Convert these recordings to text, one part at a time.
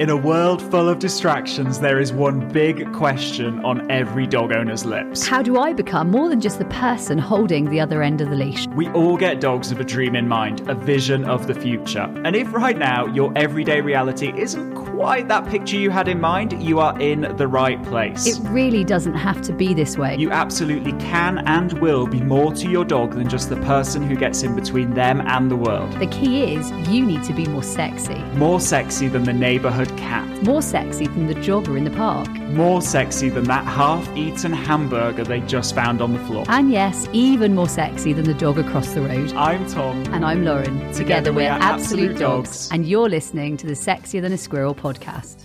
In a world full of distractions, there is one big question on every dog owner's lips. How do I become more than just the person holding the other end of the leash? We all get dogs with a dream in mind, a vision of the future. And if right now your everyday reality isn't quite that picture you had in mind, you are in the right place. It really doesn't have to be this way. You absolutely can and will be more to your dog than just the person who gets in between them and the world. The key is you need to be more sexy. More sexy than the neighbourhood cat. More sexy than the jogger in the park. More sexy than that half-eaten hamburger they just found on the floor. And yes, even more sexy than the dog across the road. I'm Tom. And I'm Lauren. Together we're Absolute Dogs. And you're listening to the Sexier Than a Squirrel podcast.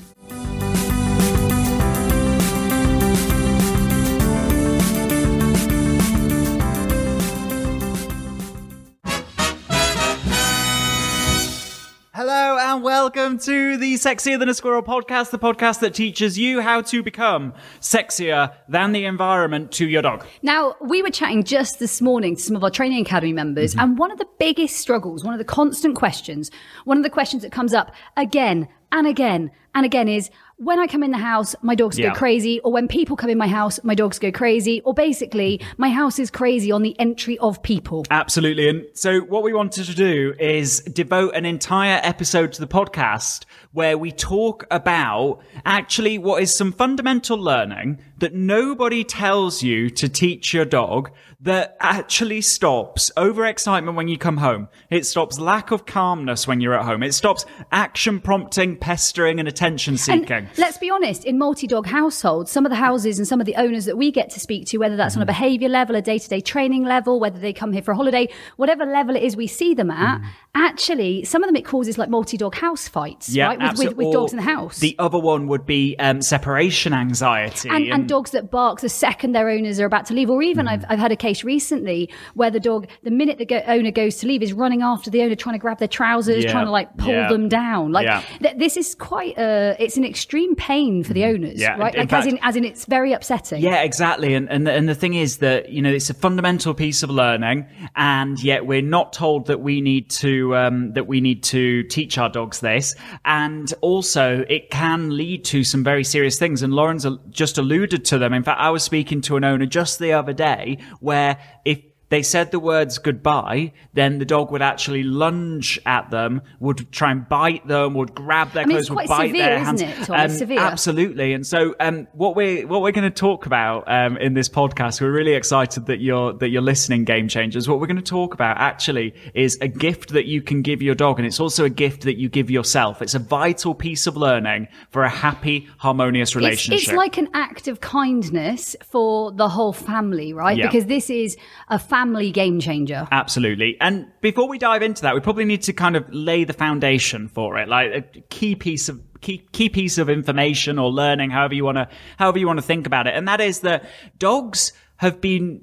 Welcome to the Sexier Than a Squirrel podcast, the podcast that teaches you how to become sexier than the environment to your dog. Now, we were chatting just this morning to some of our Training Academy members, and one of the biggest struggles, one of the constant questions, one of the questions that comes up again and again and again is, when I come in the house, my dogs go crazy, or when people come in my house, my dogs go crazy, or basically, my house is crazy on the entry of people. Absolutely. And so what we wanted to do is devote an entire episode to the podcast where we talk about actually what is some fundamental learning that nobody tells you to teach your dog that actually stops overexcitement when you come home. It stops lack of calmness when you're at home. It stops action prompting, pestering, and attention seeking. And let's be honest, in multi-dog households, some of the houses and some of the owners that we get to speak to, whether that's on a behaviour level, a day-to-day training level, whether they come here for a holiday, whatever level it is we see them at, actually, some of them it causes like multi-dog house fights, right? With dogs in the house. The other one would be separation anxiety. And dogs that bark the second their owners are about to leave, or even I've had a case recently where the dog, the minute the owner goes to leave, is running after the owner, trying to grab their trousers, trying to like pull them down. Like this is quite it's an extreme pain for the owners, right? Like in fact, it's very upsetting. Yeah, exactly. And the thing is that, you know, it's a fundamental piece of learning, and yet we're not told that we need to teach our dogs this, and also it can lead to some very serious things. And Lauren's just alluded to them. In fact, I was speaking to an owner just the other day where if they said the words goodbye, then the dog would actually lunge at them, would try and bite them, would grab their clothes, would bite their hands. It's quite severe, isn't it? It's severe. Absolutely. And so what we're going to talk about in this podcast, we're really excited that you're listening, Game Changers. What we're going to talk about actually is a gift that you can give your dog, and it's also a gift that you give yourself. It's a vital piece of learning for a happy, harmonious relationship. It's like an act of kindness for the whole family, right? Yeah. Because this is a family game changer. Absolutely. And before we dive into that, we probably need to kind of lay the foundation for it, like a key piece of information or learning, however you want to think about it. And that is that dogs have been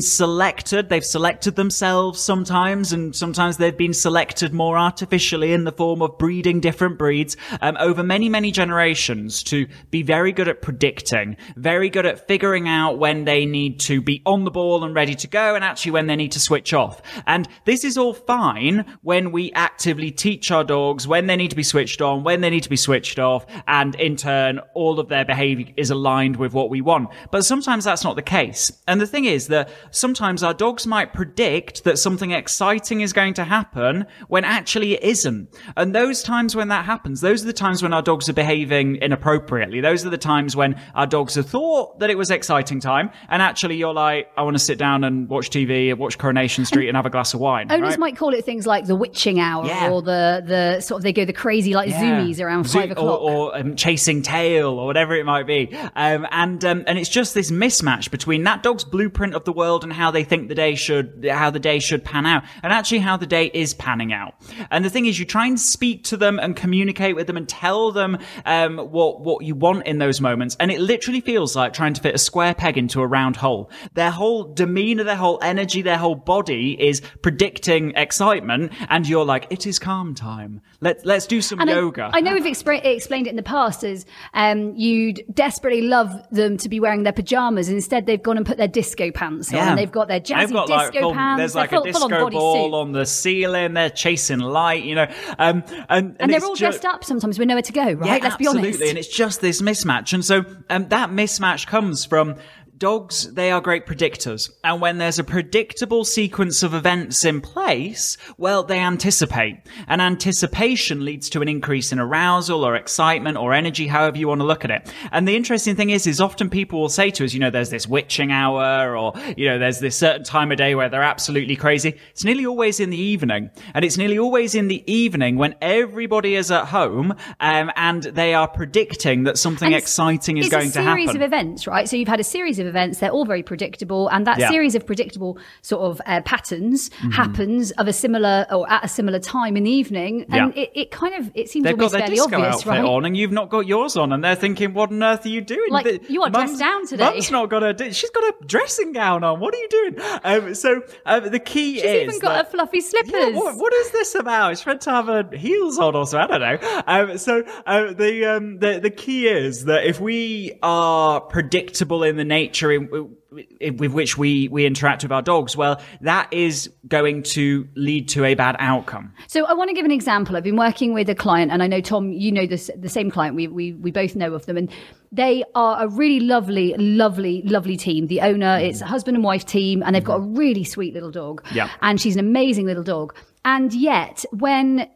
selected. They've selected themselves sometimes, and sometimes they've been selected more artificially in the form of breeding different breeds over many, many generations to be very good at predicting, very good at figuring out when they need to be on the ball and ready to go, and actually when they need to switch off. And this is all fine when we actively teach our dogs when they need to be switched on, when they need to be switched off, and in turn, all of their behavior is aligned with what we want. But sometimes that's not the case. And the thing is that sometimes our dogs might predict that something exciting is going to happen when actually it isn't. And those times when that happens, those are the times when our dogs are behaving inappropriately. Those are the times when our dogs have thought that it was exciting time, and actually you're like, I want to sit down and watch TV and watch Coronation Street and have a glass of wine. Owners might call it things like the witching hour, or the sort of, they go the crazy like zoomies around 5 o'clock. Or chasing tail or whatever it might be. And it's just this mismatch between that dog's blueprint of the world and how they think the day should pan out, and actually how the day is panning out. And the thing is, you try and speak to them and communicate with them and tell them what you want in those moments, and it literally feels like trying to fit a square peg into a round hole. Their whole demeanor, their whole energy, their whole body is predicting excitement, and you're like, it is calm time, let's do some yoga. I know we've explained it in the past as you'd desperately love them to be wearing their pajamas, and instead they've gone and put their disco pants on. They've got their jazzy got disco pants. There's like a disco ball on the ceiling. They're chasing light, you know. And they're all dressed up sometimes. We know where to go, right? Yeah, let's be honest. Absolutely. And it's just this mismatch. And so that mismatch comes from dogs. They are great predictors. And when there's a predictable sequence of events in place, well, they anticipate. And anticipation leads to an increase in arousal or excitement or energy, however you want to look at it. And the interesting thing is often people will say to us, you know, there's this witching hour or, you know, there's this certain time of day where they're absolutely crazy. It's nearly always in the evening. And it's nearly always in the evening when everybody is at home and they are predicting that something exciting is going to happen. It's a series of events, right? So you've had a series of events, they're all very predictable, and that series of predictable sort of patterns happens of a similar or at a similar time in the evening, and it kind of seems they've almost got their fairly disco obvious, outfit right? on, and you've not got yours on, and they're thinking, "What on earth are you doing? Like, you are dressed down today. Mum's not got she's got a dressing gown on. What are you doing?" So the key she's is even got her fluffy slippers. Yeah, what is this about? She's meant to have her heels on, or so I don't know. The key is that if we are predictable in the nature with which we interact with our dogs, well, that is going to lead to a bad outcome. So I want to give an example. I've been working with a client, and I know, Tom, you know this, the same client. We both know of them, and they are a really lovely, lovely, lovely team. The owner, it's a husband and wife team, and they've got a really sweet little dog. Yeah. And she's an amazing little dog. And yet, when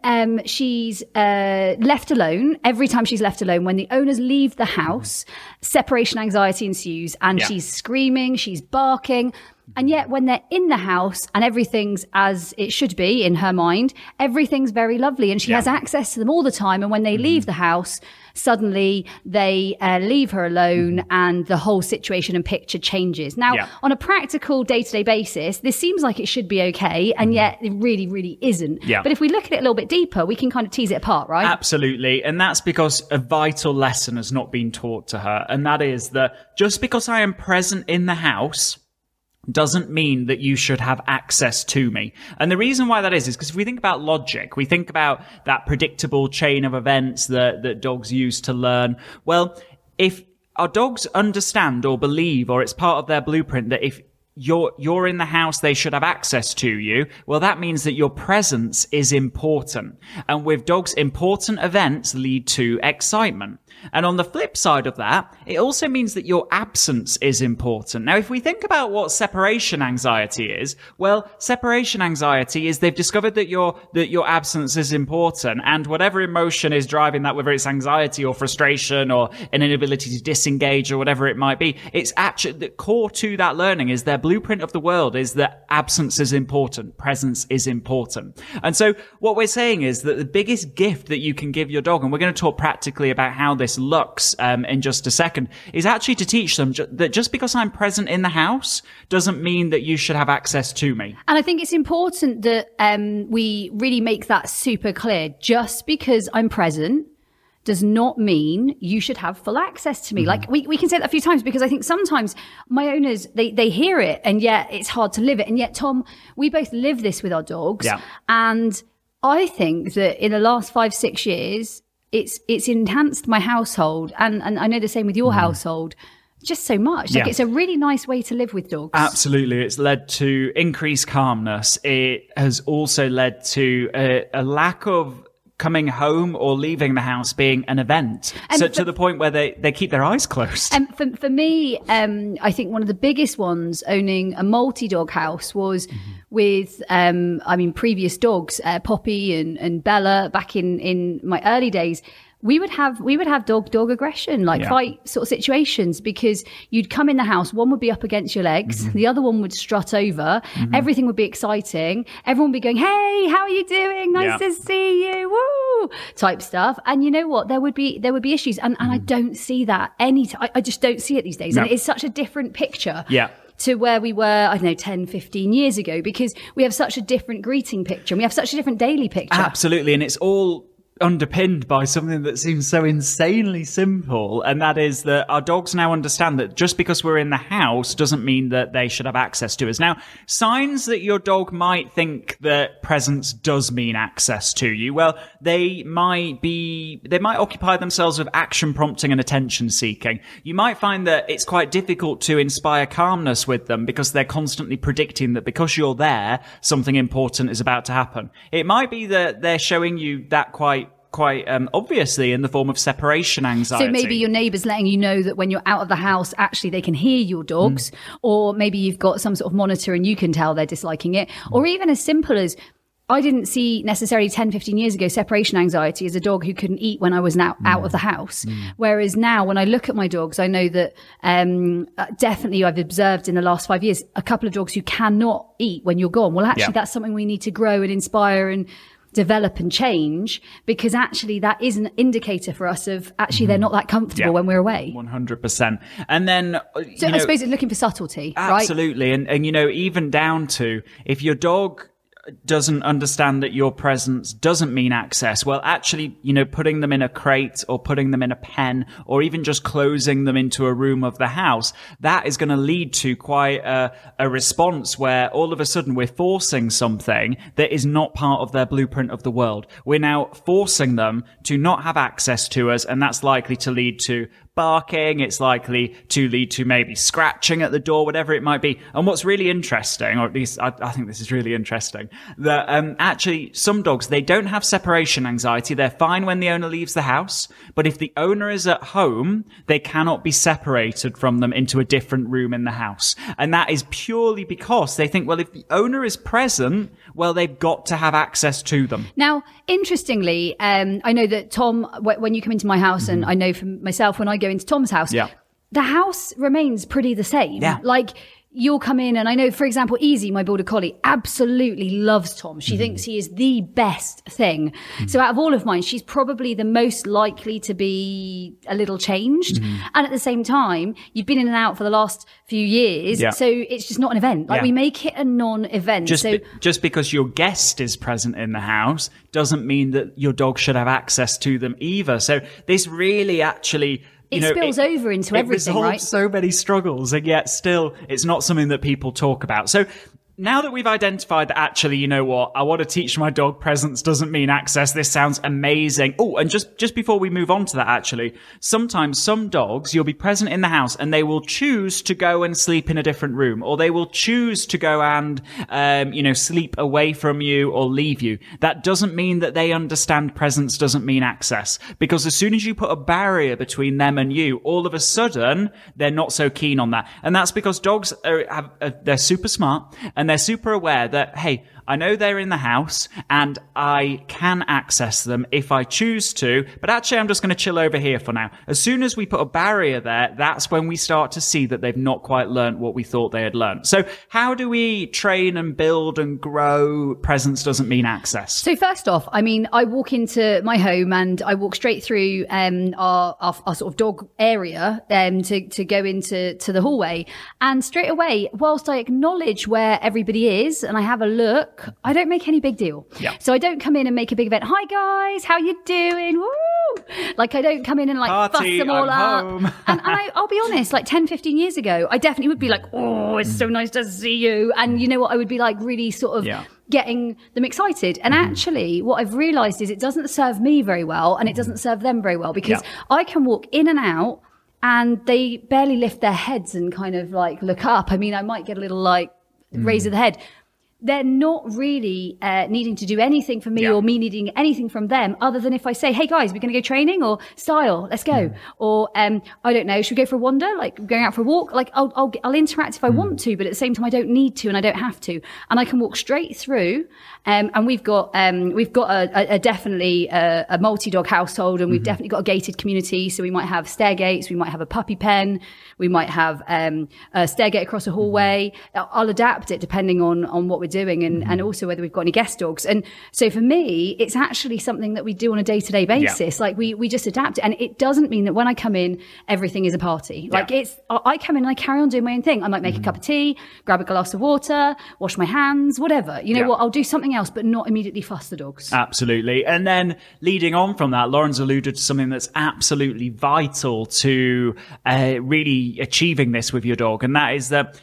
she's left alone, every time she's left alone, when the owners leave the house, separation anxiety ensues, and she's screaming, she's barking. And yet, when they're in the house and everything's as it should be in her mind, everything's very lovely, and she has access to them all the time. And when they leave the house, suddenly they leave her alone, and the whole situation and picture changes. Now, on a practical day-to-day basis, this seems like it should be okay, and yet it really, really isn't. Yeah. But if we look at it a little bit deeper, we can kind of tease it apart, right? Absolutely. And that's because a vital lesson has not been taught to her. And that is that just because I am present in the house doesn't mean that you should have access to me. And the reason why that is because if we think about logic, we think about that predictable chain of events that dogs use to learn. Well, if our dogs understand or believe, or it's part of their blueprint, that if you're in the house, they should have access to you. Well, that means that your presence is important. And with dogs, important events lead to excitement. And on the flip side of that, it also means that your absence is important. Now, if we think about what separation anxiety is, well, separation anxiety is they've discovered that your absence is important, and whatever emotion is driving that, whether it's anxiety or frustration or an inability to disengage or whatever it might be, it's actually the core to that learning is their blueprint of the world is that absence is important, presence is important. And so what we're saying is that the biggest gift that you can give your dog, and we're going to talk practically about how this looks in just a second, is actually to teach them that just because I'm present in the house doesn't mean that you should have access to me. And I think it's important that we really make that super clear. Just because I'm present does not mean you should have full access to me. Like we can say that a few times, because I think sometimes my owners, they hear it, and yet it's hard to live it. And yet, Tom, we both live this with our dogs. Yeah. And I think that in the last 5-6 years, it's enhanced my household, and I know the same with your household, just so much. Like it's a really nice way to live with dogs. Absolutely. It's led to increased calmness. It has also led to a lack of coming home or leaving the house being an event, to the point where they keep their eyes closed. And for me, I think one of the biggest ones owning a multi-dog house was with, previous dogs, Poppy and Bella back in my early days. We would have dog aggression, like fight sort of situations, because you'd come in the house, one would be up against your legs, the other one would strut over, everything would be exciting, everyone would be going, "Hey, how are you doing? Nice to see you, woo!" type stuff. And you know what? There would be issues, and I don't see that I just don't see it these days, and it's such a different picture. Yeah. To where we were, I don't know, 10, 15 years ago, because we have such a different greeting picture, and we have such a different daily picture. Absolutely, and it's all underpinned by something that seems so insanely simple, and that is that our dogs now understand that just because we're in the house doesn't mean that they should have access to us. Now, signs that your dog might think that presence does mean access to you, well, they might occupy themselves with action prompting and attention seeking. You might find that it's quite difficult to inspire calmness with them because they're constantly predicting that because you're there, something important is about to happen. It might be that they're showing you that quite obviously in the form of separation anxiety. So maybe your neighbour's letting you know that when you're out of the house, actually they can hear your dogs, or maybe you've got some sort of monitor and you can tell they're disliking it, or even as simple as, I didn't see necessarily 10, 15 years ago separation anxiety as a dog who couldn't eat when I was now out of the house. Whereas now when I look at my dogs, I know that definitely I've observed in the last 5 years a couple of dogs who cannot eat when you're gone. Well, actually that's something we need to grow and inspire and develop and change, because actually that is an indicator for us of actually they're not that comfortable when we're away. 100%. And then so I suppose it's looking for subtlety, absolutely, right? And you know, even down to if your dog doesn't understand that your presence doesn't mean access, well, actually, you know, putting them in a crate or putting them in a pen or even just closing them into a room of the house, that is going to lead to quite a response where all of a sudden we're forcing something that is not part of their blueprint of the world. We're now forcing them to not have access to us, and that's likely to lead to barking, it's likely to lead to maybe scratching at the door, whatever it might be. And what's really interesting, or at least I think this is really interesting, that actually some dogs, they don't have separation anxiety. They're fine when the owner leaves the house, but if the owner is at home, they cannot be separated from them into a different room in the house. And that is purely because they think, well, if the owner is present, well, they've got to have access to them. Now, interestingly, I know that Tom, when you come into my house, and I know from myself when I go into Tom's house, the house remains pretty the same. Like, you'll come in, and I know, for example, Easy, my border collie, absolutely loves Tom. She thinks he is the best thing. So out of all of mine, she's probably the most likely to be a little changed. And at the same time, you've been in and out for the last few years, so it's just not an event. Like, we make it a non-event. Just because your guest is present in the house doesn't mean that your dog should have access to them either. So this really actually... It spills over into everything, right? It resolves so many struggles, and yet still it's not something that people talk about. So now that we've identified that actually, you know what, I want to teach my dog presence doesn't mean access. This sounds amazing. Oh, and just before we move on to that, actually, sometimes some dogs, you'll be present in the house and they will choose to go and sleep in a different room, or they will choose to go and, sleep away from you or leave you. That doesn't mean that they understand presence doesn't mean access, because as soon as you put a barrier between them and you, all of a sudden, they're not so keen on that. And that's because dogs they're super smart, and they're super aware that, hey, I know they're in the house and I can access them if I choose to, but actually I'm just going to chill over here for now. As soon as we put a barrier there, that's when we start to see that they've not quite learned what we thought they had learned. So how do we train and build and grow presence doesn't mean access? So first off, I mean, I walk into my home and I walk straight through our sort of dog area to go into the hallway. And straight away, whilst I acknowledge where everybody is and I have a look, I don't make any big deal. So I don't come in and make a big event. Hi guys, how you doing? Woo! Like, I don't come in and like party, fuss them all up. And I'll be honest, like 10, 15 years ago, I definitely would be like, oh, it's so nice to see you. And you know what, I would be like really sort of getting them excited. And actually what I've realized is it doesn't serve me very well, and it doesn't serve them very well, because I can walk in and out and they barely lift their heads and kind of like look up. I mean, I might get a little like, raise of the head. They're not really needing to do anything for me or me needing anything from them, other than if I say, hey guys, we're going to go training, or style, let's go, or I don't know, should we go for a wander, like going out for a walk. Like I'll interact if I want to, but at the same time I don't need to and I don't have to, and I can walk straight through. And we've got a definitely a multi-dog household, and we've definitely got a gated community. So we might have stair gates, we might have a puppy pen, we might have a stair gate across a hallway. I'll adapt it depending on what we're we're doing, and also whether we've got any guest dogs. And so for me, it's actually something that we do on a day-to-day basis. Yeah. Like we just adapt it. And it doesn't mean that when I come in, everything is a party. Like it's, I come in and I carry on doing my own thing. I might make a cup of tea, grab a glass of water, wash my hands, whatever. You know what, I'll do something else, but not immediately fuss the dogs. Absolutely. And then leading on from that, Lauren's alluded to something that's absolutely vital to really achieving this with your dog. And that is that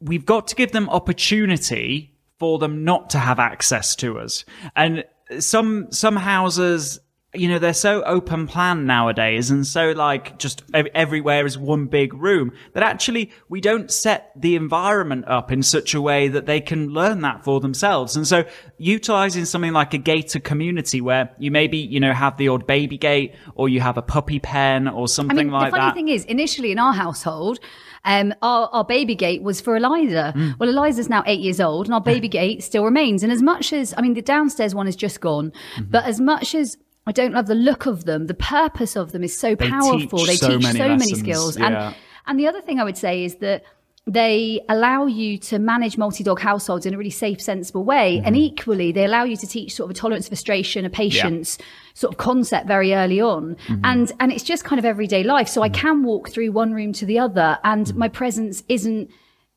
we've got to give them opportunity for them not to have access to us. And some houses, you know, they're so open plan nowadays, and so like just everywhere is one big room, that actually we don't set the environment up in such a way that they can learn that for themselves. And so utilizing something like a gated community where you maybe, you know, have the odd baby gate, or you have a puppy pen or something like that. The funny thing is, initially in our household, our baby gate was for Eliza. Well, Eliza's now 8 years old, and our baby gate still remains. And as much as, I mean, the downstairs one is just gone, but as much as I don't love the look of them, the purpose of them is so powerful. They teach so many skills. Yeah. And the other thing I would say is that they allow you to manage multi-dog households in a really safe, sensible way. And equally, they allow you to teach sort of a tolerance, frustration, a patience sort of concept very early on. And it's just kind of everyday life. So I can walk through one room to the other, and my presence isn't,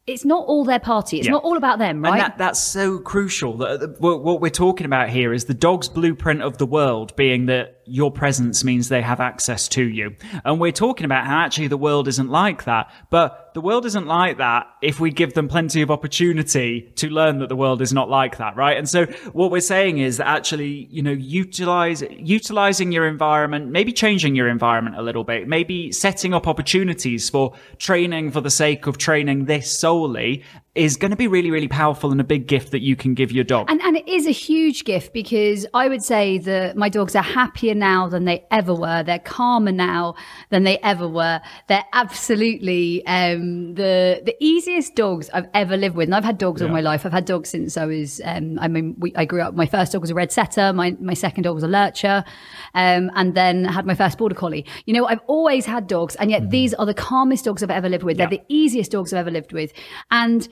it's not all their party. It's not all about them, right? And that's so crucial. What we're talking about here is the dog's blueprint of the world being that your presence means they have access to you. And we're talking about how actually the world isn't like that. But the world isn't like that if we give them plenty of opportunity to learn that the world is not like that, right? And so what we're saying is that actually, you know, utilizing your environment, maybe changing your environment a little bit, maybe setting up opportunities for training for the sake of training this solely is going to be really, really powerful, and a big gift that you can give your dog. And it is a huge gift, because I would say that my dogs are happier now than they ever were. They're calmer now than they ever were. They're absolutely the easiest dogs I've ever lived with. And I've had dogs all my life. I've had dogs since I was, I grew up, my first dog was a red setter. My second dog was a lurcher. And then had my first border collie. You know, I've always had dogs, and yet these are the calmest dogs I've ever lived with. They're the easiest dogs I've ever lived with. And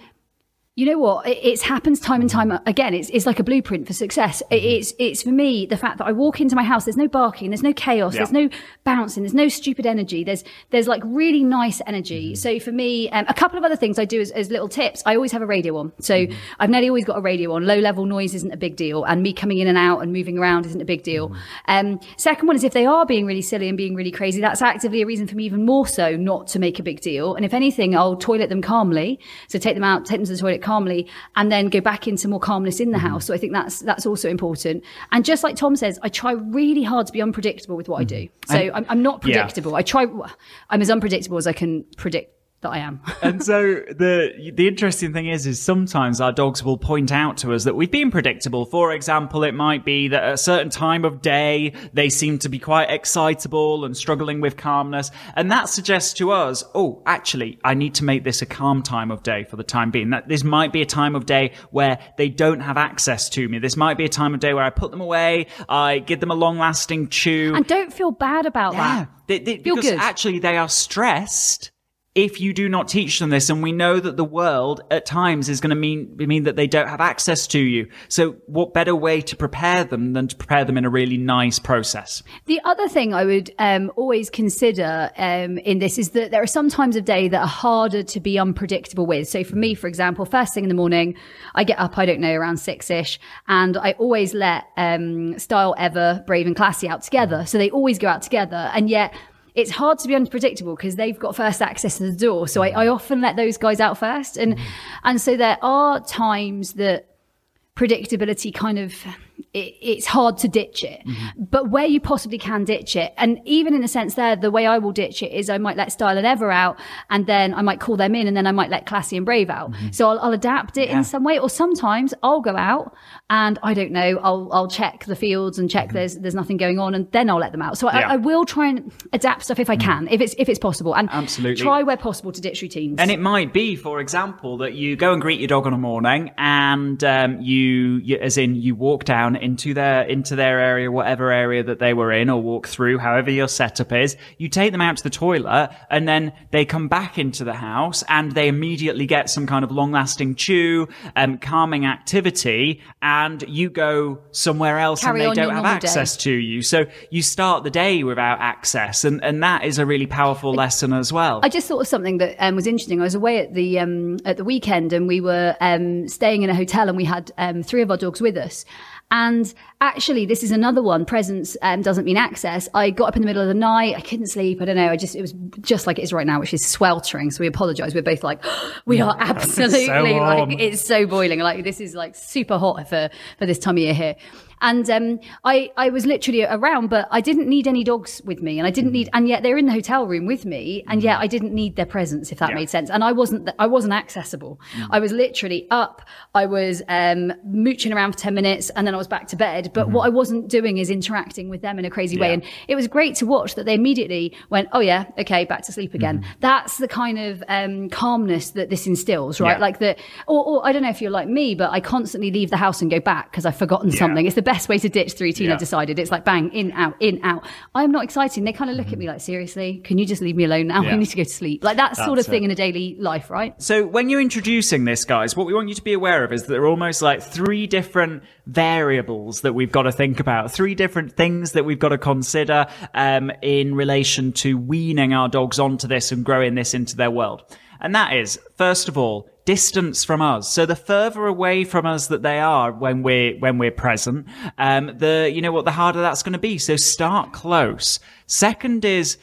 you know what? It happens time and time again. It's like a blueprint for success. It's for me, the fact that I walk into my house, there's no barking, there's no chaos, there's no bouncing, there's no stupid energy. There's like really nice energy. So for me, a couple of other things I do as little tips. I always have a radio on. So I've nearly always got a radio on. Low level noise isn't a big deal, and me coming in and out and moving around isn't a big deal. Second one is, if they are being really silly and being really crazy, that's actively a reason for me even more so not to make a big deal. And if anything, I'll toilet them calmly. So take them out, take them to the toilet calmly, and then go back into more calmness in the house. So I think that's also important. And just like Tom says, I try really hard to be unpredictable with what I do. So I'm not predictable. Yeah. I'm as unpredictable as I can predict that I am. And so the interesting thing is sometimes our dogs will point out to us that we've been predictable. For example, it might be that at a certain time of day, they seem to be quite excitable and struggling with calmness. And that suggests to us, oh, actually, I need to make this a calm time of day for the time being. That this might be a time of day where they don't have access to me. This might be a time of day where I put them away. I give them a long lasting chew. And don't feel bad about that. Because actually they are stressed. If you do not teach them this, and we know that the world at times is going to mean that they don't have access to you. So what better way to prepare them than to prepare them in a really nice process? The other thing I would always consider in this is that there are some times of day that are harder to be unpredictable with. So for me, for example, first thing in the morning, I get up, I don't know, around 6-ish, and I always let Style, Ever, Brave and Classy out together. So they always go out together, and yet it's hard to be unpredictable because they've got first access to the door. So I often let those guys out first. And so there are times that predictability kind of, it's hard to ditch it. But where you possibly can ditch it, and even in a sense there, the way I will ditch it is I might let Style and Ever out, and then I might call them in, and then I might let Classy and Brave out. So I'll adapt it in some way. Or sometimes I'll go out and I don't know, I'll check the fields and check there's nothing going on, and then I'll let them out. So I will try and adapt stuff if I can, if it's possible, and try where possible to ditch routines. And it might be, for example, that you go and greet your dog on a morning, and you walked out. down into their area, whatever area that they were in, or walk through, however your setup is. You take them out to the toilet, and then they come back into the house, and they immediately get some kind of long-lasting chew, calming activity, and you go somewhere else and they don't have access to you. So you start the day without access, and that is a really powerful lesson as well. I just thought of something that was interesting. I was away at the weekend, and we were staying in a hotel, and we had three of our dogs with us. And actually, this is another one. Presence doesn't mean access. I got up in the middle of the night. I couldn't sleep. I don't know. It was just like it is right now, which is sweltering. So we apologize. We're both like, we are absolutely it's so boiling. Like this is like super hot for this time of year here. And I was literally around, but I didn't need any dogs with me, and I didn't need, and yet they're in the hotel room with me, and yet I didn't need their presence, if that made sense. And I wasn't accessible. I was literally up. I was mooching around for 10 minutes, and then I was back to bed. But what I wasn't doing is interacting with them in a crazy way. And it was great to watch that they immediately went, oh yeah, okay, back to sleep again. That's the kind of calmness that this instills, right? Like that, or I don't know if you're like me, but I constantly leave the house and go back because I've forgotten something. It's the best way to ditch three. Tina decided it's like bang, in, out, in, out. I'm not exciting. They kind of look at me like, seriously, can you just leave me alone now? I need to go to sleep. Like that sort of thing in a daily life, right? So when you're introducing this, guys, what we want you to be aware of is that there are almost like three different variables that we've got to think about, three different things that we've got to consider in relation to weaning our dogs onto this and growing this into their world. And that is, first of all, distance from us. So the further away from us that they are when we're present, the harder that's going to be. So start close. Second is,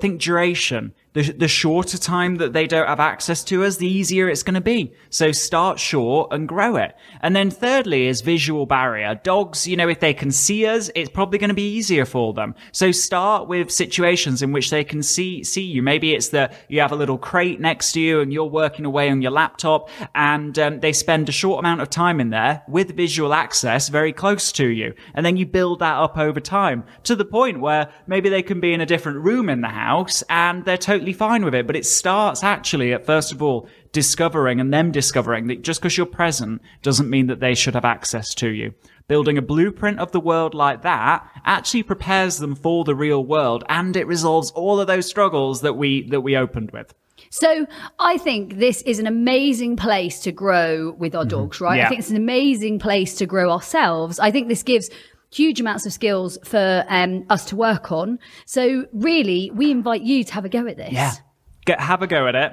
think duration. The shorter time that they don't have access to us, the easier it's going to be. So start short and grow it. And then thirdly is visual barrier. Dogs, if they can see us, it's probably going to be easier for them. So start with situations in which they can see you. Maybe it's that you have a little crate next to you and you're working away on your laptop, and they spend a short amount of time in there with visual access very close to you. And then you build that up over time to the point where maybe they can be in a different room in the house and they're totally fine with it. But it starts actually at, first of all, discovering and them discovering that just because you're present doesn't mean that they should have access to you. Building a blueprint of the world like that actually prepares them for the real world, and it resolves all of those struggles that we opened with. So I think this is an amazing place to grow with our dogs, right? Yeah. I think it's an amazing place to grow ourselves. I think this gives huge amounts of skills for us to work on. So really, we invite you to have a go at this. Yeah, have a go at it.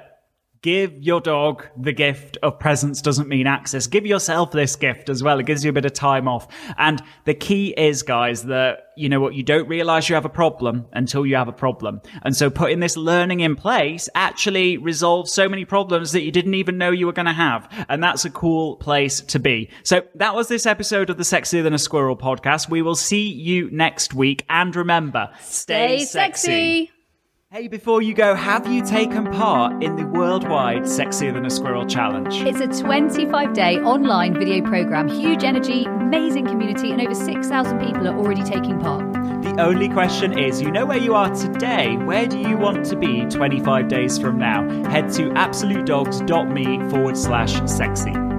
Give your dog the gift of presence doesn't mean access. Give yourself this gift as well. It gives you a bit of time off. And the key is, guys, that you don't realize you have a problem until you have a problem. And so putting this learning in place actually resolves so many problems that you didn't even know you were going to have. And that's a cool place to be. So that was this episode of the Sexier Than a Squirrel podcast. We will see you next week. And remember, stay sexy. Hey, before you go, have you taken part in the worldwide Sexier Than a Squirrel Challenge? It's a 25-day online video program. Huge energy, amazing community, and over 6,000 people are already taking part. The only question is, where you are today, where do you want to be 25 days from now? Head to absolutedogs.me/sexy.